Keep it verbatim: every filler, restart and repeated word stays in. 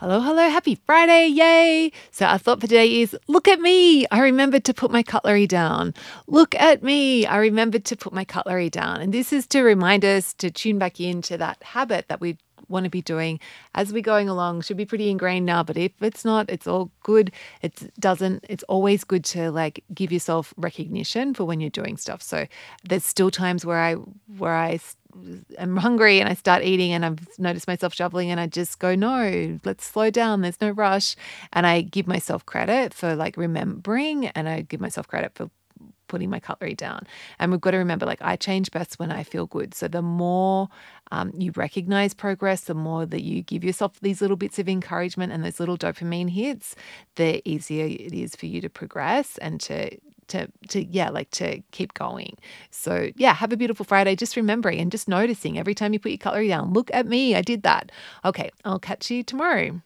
Hello, hello, happy Friday, yay! So our thought for today is, look at me, I remembered to put my cutlery down. Look at me, I remembered to put my cutlery down. And this is to remind us to tune back into that habit that we want to be doing as we're going along. Should be pretty ingrained now, but if it's not, it's all good. It doesn't, it's always good to like give yourself recognition for when you're doing stuff. So there's still times where I, where I I'm hungry and I start eating and I've noticed myself shoveling and I just go, no, let's slow down. There's no rush. And I give myself credit for like remembering, and I give myself credit for putting my cutlery down. And we've got to remember, like, I change best when I feel good. So the more um, you recognize progress, the more that you give yourself these little bits of encouragement and those little dopamine hits, the easier it is for you to progress and to To, to yeah, like to keep going. So yeah, have a beautiful Friday. Just remembering and just noticing every time you put your cutlery down, look at me, I did that. Okay, I'll catch you tomorrow.